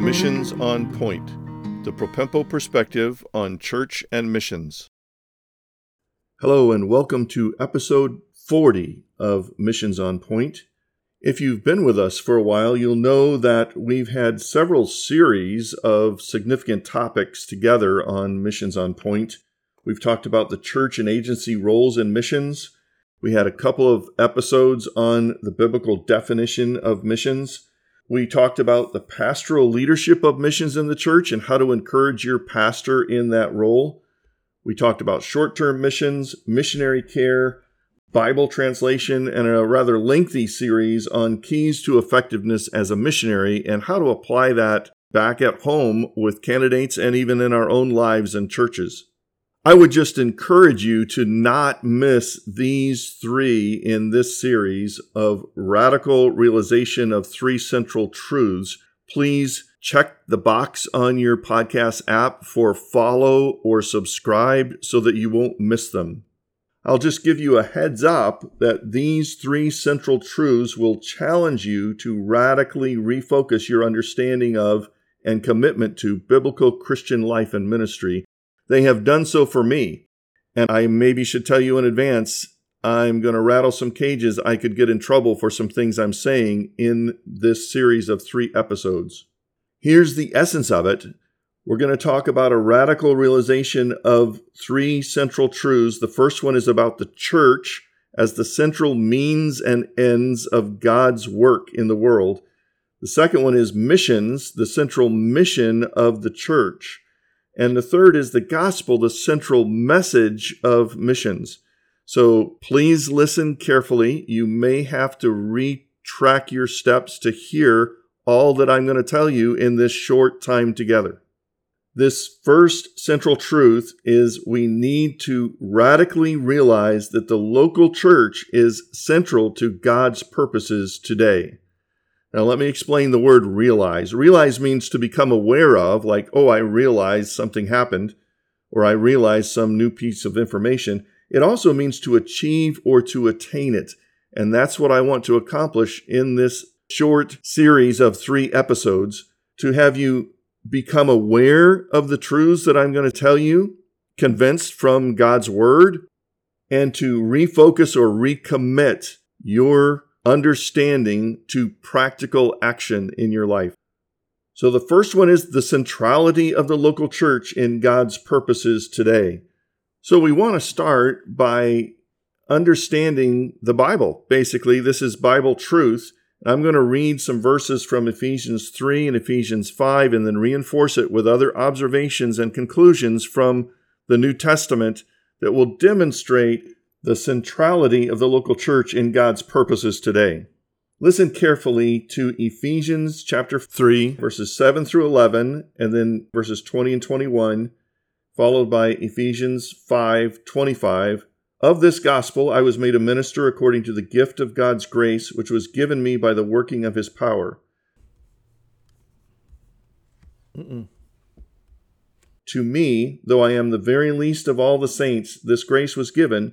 Missions on Point, the ProPempo perspective on church and missions. Hello and welcome to episode 40 of Missions on Point. If you've been with us for a while, you'll know that we've had several series of significant topics together on Missions on Point. We've talked about the church and agency roles in missions. We had a couple of episodes on the biblical definition of missions. We talked about the pastoral leadership of missions in the church and how to encourage your pastor in that role. We talked about short-term missions, missionary care, Bible translation, and a rather lengthy series on keys to effectiveness as a missionary and how to apply that back at home with candidates and even in our own lives and churches. I would just encourage you to not miss these three in this series of radical realization of three central truths. Please check the box on your podcast app for follow or subscribe so that you won't miss them. I'll just give you a heads up that these three central truths will challenge you to radically refocus your understanding of and commitment to biblical Christian life and ministry. They have done so for me, and I maybe should tell you in advance, I'm going to rattle some cages. I could get in trouble for some things I'm saying in this series of three episodes. Here's the essence of it. We're going to talk about a radical realization of three central truths. The first one is about the church as the central means and ends of God's work in the world. The second one is missions, the central mission of the church. And the third is the gospel, the central message of missions. So please listen carefully. You may have to retrack your steps to hear all that I'm going to tell you in this short time together. This first central truth is we need to radically realize that the local church is central to God's purposes today. Now, let me explain the word realize. Realize means to become aware of, like, oh, I realize something happened, or I realize some new piece of information. It also means to achieve or to attain it. And that's what I want to accomplish in this short series of three episodes, to have you become aware of the truths that I'm going to tell you, convinced from God's word, and to refocus or recommit your understanding to practical action in your life. So the first one is the centrality of the local church in God's purposes today. So we want to start by understanding the Bible. Basically, this is Bible truth. I'm going to read some verses from Ephesians 3 and Ephesians 5 and then reinforce it with other observations and conclusions from the New Testament that will demonstrate the centrality of the local church in God's purposes today. Listen carefully to Ephesians chapter 3, verses 7 through 11, and then verses 20 and 21, followed by Ephesians 5:25. Of this gospel I was made a minister according to the gift of God's grace, which was given me by the working of his power. To me, though I am the very least of all the saints, this grace was given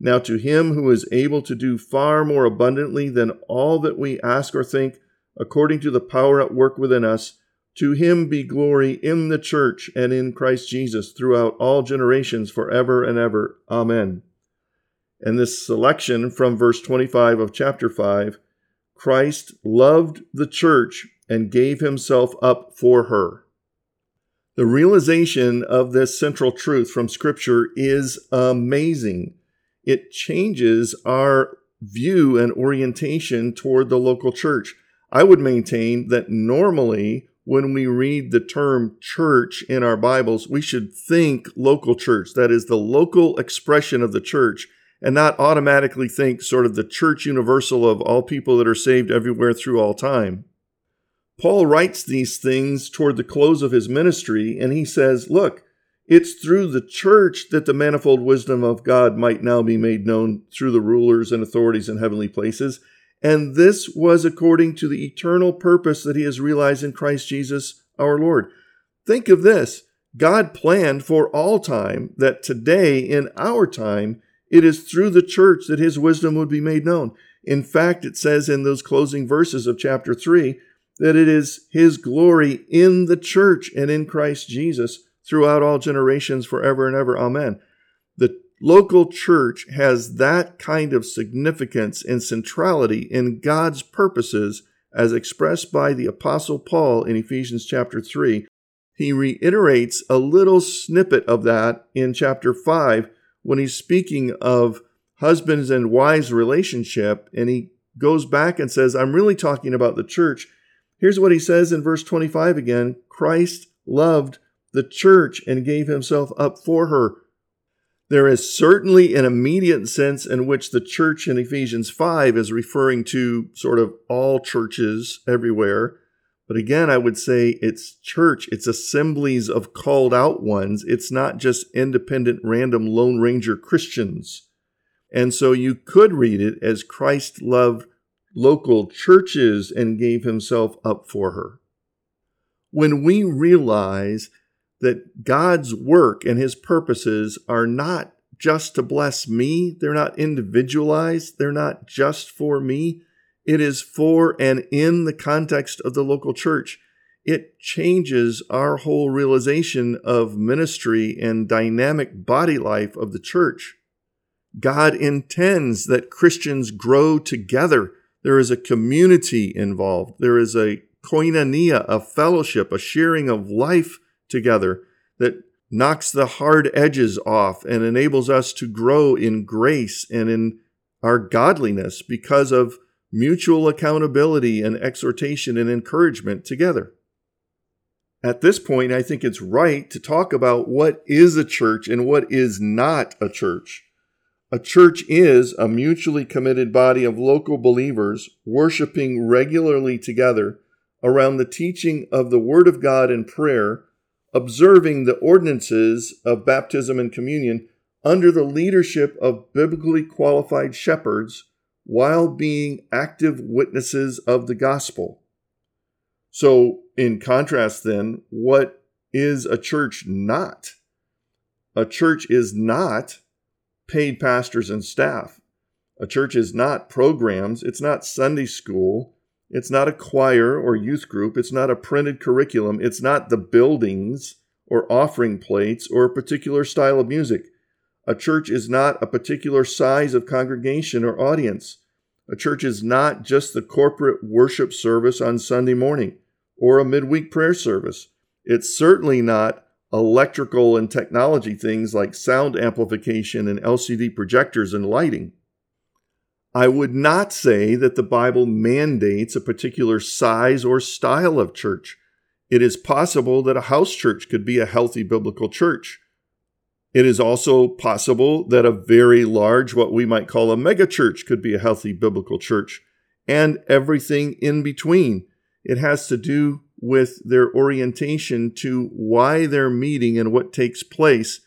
now to him who is able to do far more abundantly than all that we ask or think, according to the power at work within us, to him be glory in the church and in Christ Jesus throughout all generations forever and ever. Amen. And this selection from verse 25 of chapter 5, Christ loved the church and gave himself up for her. The realization of this central truth from Scripture is amazing. It changes our view and orientation toward the local church. I would maintain that normally when we read the term church in our Bibles, we should think local church, that is the local expression of the church, and not automatically think sort of the church universal of all people that are saved everywhere through all time. Paul writes these things toward the close of his ministry, and he says, look, It's through the church that the manifold wisdom of God might now be made known through the rulers and authorities in heavenly places. And this was according to the eternal purpose that he has realized in Christ Jesus our Lord. Think of this. God planned for all time that today, in our time, it is through the church that his wisdom would be made known. In fact, it says in those closing verses of chapter 3 that it is his glory in the church and in Christ Jesus throughout all generations, forever and ever. Amen. The local church has that kind of significance and centrality in God's purposes as expressed by the Apostle Paul in Ephesians chapter 3. He reiterates a little snippet of that in chapter 5 when he's speaking of husbands and wives relationship, and he goes back and says, I'm really talking about the church. Here's what he says in verse 25 again. Christ loved the church and gave himself up for her. There is certainly an immediate sense in which the church in Ephesians 5 is referring to sort of all churches everywhere. But again, I would say it's church. It's assemblies of called out ones. It's not just independent, random Lone Ranger Christians. And so you could read it as Christ loved local churches and gave himself up for her. When we realize that God's work and his purposes are not just to bless me, they're not individualized, they're not just for me, it is for and in the context of the local church. It changes our whole realization of ministry and dynamic body life of the church. God intends that Christians grow together. There is a community involved. There is a koinonia, a fellowship, a sharing of life together that knocks the hard edges off and enables us to grow in grace and in our godliness because of mutual accountability and exhortation and encouragement together. At this point, I think it's right to talk about what is a church and what is not a church. A church is a mutually committed body of local believers worshiping regularly together around the teaching of the Word of God and prayer, observing the ordinances of baptism and communion under the leadership of biblically qualified shepherds while being active witnesses of the gospel. So, in contrast then, what is a church not? A church is not paid pastors and staff. A church is not programs. It's not Sunday school. It's not a choir or youth group. It's not a printed curriculum. It's not the buildings or offering plates or a particular style of music. A church is not a particular size of congregation or audience. A church is not just the corporate worship service on Sunday morning or a midweek prayer service. It's certainly not electrical and technology things like sound amplification and LCD projectors and lighting. I would not say that the Bible mandates a particular size or style of church. It is possible that a house church could be a healthy biblical church. It is also possible that a very large, what we might call a megachurch, could be a healthy biblical church, and everything in between. It has to do with their orientation to why they're meeting and what takes place.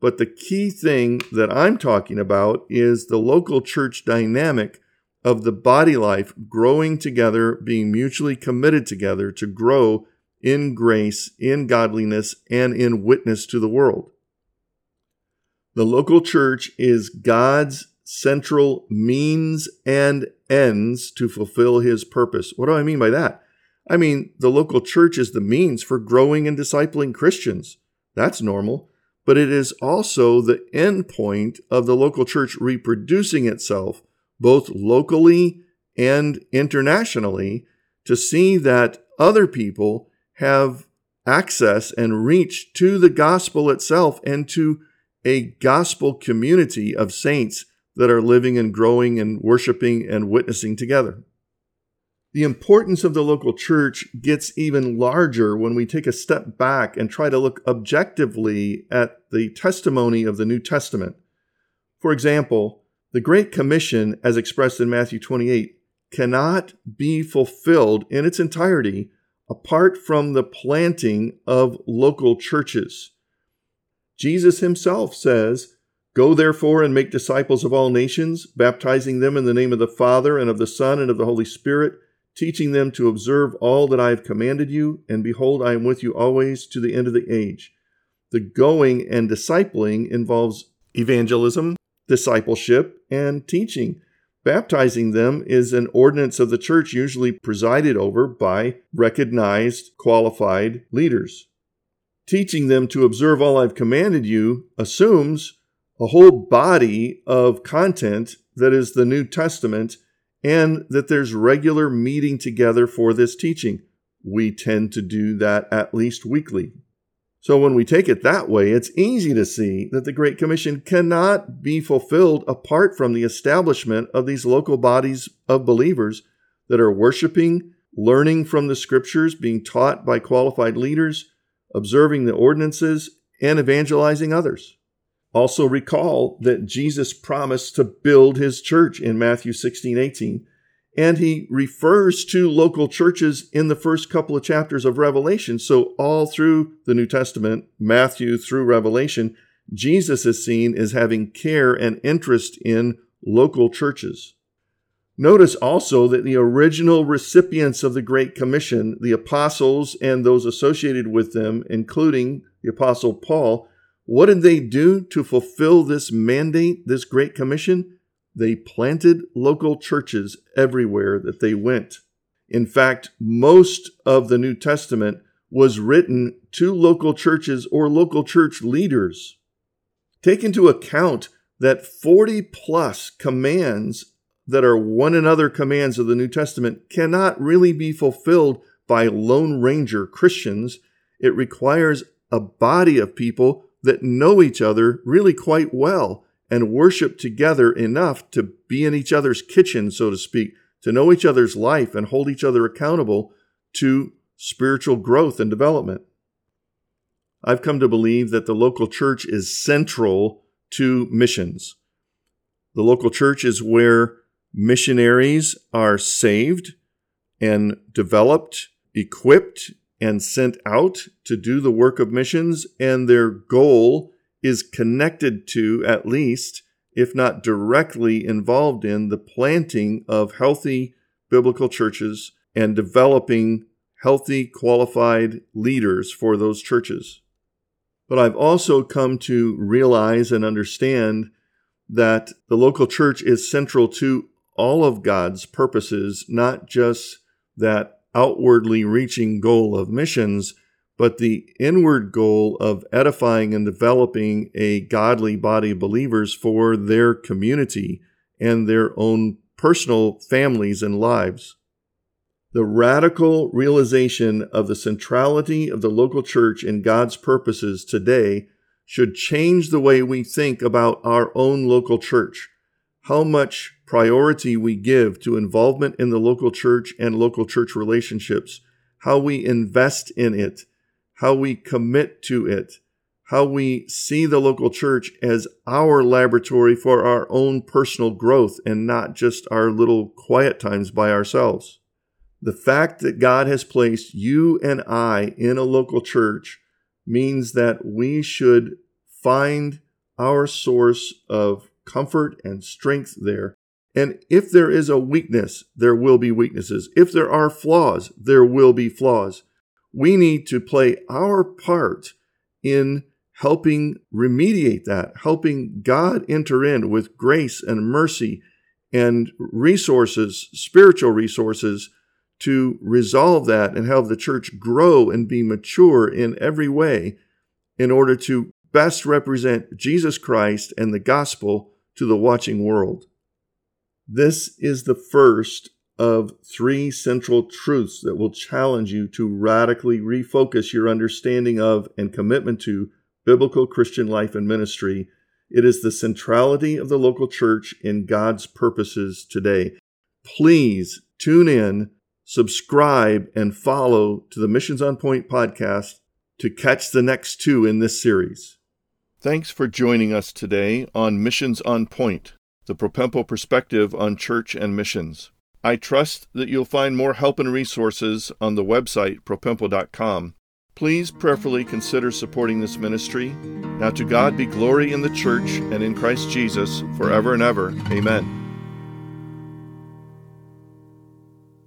But the key thing that I'm talking about is the local church dynamic of the body life growing together, being mutually committed together to grow in grace, in godliness, and in witness to the world. The local church is God's central means and ends to fulfill his purpose. What do I mean by that? I mean, the local church is the means for growing and discipling Christians. That's normal. But it is also the end point of the local church reproducing itself, both locally and internationally, to see that other people have access and reach to the gospel itself and to a gospel community of saints that are living and growing and worshiping and witnessing together. The importance of the local church gets even larger when we take a step back and try to look objectively at the testimony of the New Testament. For example, the Great Commission, as expressed in Matthew 28, cannot be fulfilled in its entirety apart from the planting of local churches. Jesus himself says, "Go therefore and make disciples of all nations, baptizing them in the name of the Father and of the Son and of the Holy Spirit, teaching them to observe all that I have commanded you, and behold, I am with you always to the end of the age." The going and discipling involves evangelism, discipleship, and teaching. Baptizing them is an ordinance of the church usually presided over by recognized, qualified leaders. Teaching them to observe all I've commanded you assumes a whole body of content that is the New Testament, and that there's regular meeting together for this teaching. We tend to do that at least weekly. So when we take it that way, it's easy to see that the Great Commission cannot be fulfilled apart from the establishment of these local bodies of believers that are worshiping, learning from the Scriptures, being taught by qualified leaders, observing the ordinances, and evangelizing others. Also recall that Jesus promised to build his church in Matthew 16:18, and he refers to local churches in the first couple of chapters of Revelation. So all through the New Testament, Matthew through Revelation, Jesus is seen as having care and interest in local churches. Notice also that the original recipients of the Great Commission, the apostles and those associated with them, including the apostle Paul, what did they do to fulfill this mandate, this Great Commission? They planted local churches everywhere that they went. In fact, most of the New Testament was written to local churches or local church leaders. Take into account that 40 plus commands that are one another commands of the New Testament cannot really be fulfilled by Lone Ranger Christians. It requires a body of people that know each other really quite well and worship together enough to be in each other's kitchen, so to speak, to know each other's life and hold each other accountable to spiritual growth and development. I've come to believe that the local church is central to missions. The local church is where missionaries are saved and developed, equipped, and sent out to do the work of missions, and their goal is connected to, at least, if not directly involved in, the planting of healthy biblical churches and developing healthy, qualified leaders for those churches. But I've also come to realize and understand that the local church is central to all of God's purposes, not just that outwardly reaching goal of missions, but the inward goal of edifying and developing a godly body of believers for their community and their own personal families and lives. The radical realization of the centrality of the local church in God's purposes today should change the way we think about our own local church, how much priority we give to involvement in the local church and local church relationships, how we invest in it, how we commit to it, how we see the local church as our laboratory for our own personal growth and not just our little quiet times by ourselves. The fact that God has placed you and I in a local church means that we should find our source of comfort and strength there. And if there is a weakness, there will be weaknesses. If there are flaws, there will be flaws. We need to play our part in helping remediate that, helping God enter in with grace and mercy and resources, spiritual resources, to resolve that and help the church grow and be mature in every way in order to best represent Jesus Christ and the gospel to the watching world. This is the first of three central truths that will challenge you to radically refocus your understanding of and commitment to biblical Christian life and ministry. It is the centrality of the local church in God's purposes today. Please tune in, subscribe, and follow to the Missions on Point podcast to catch the next two in this series. Thanks for joining us today on Missions on Point, the ProPempo perspective on church and missions. I trust that you'll find more help and resources on the website, ProPempo.com. Please prayerfully consider supporting this ministry. Now to God be glory in the church and in Christ Jesus forever and ever. Amen.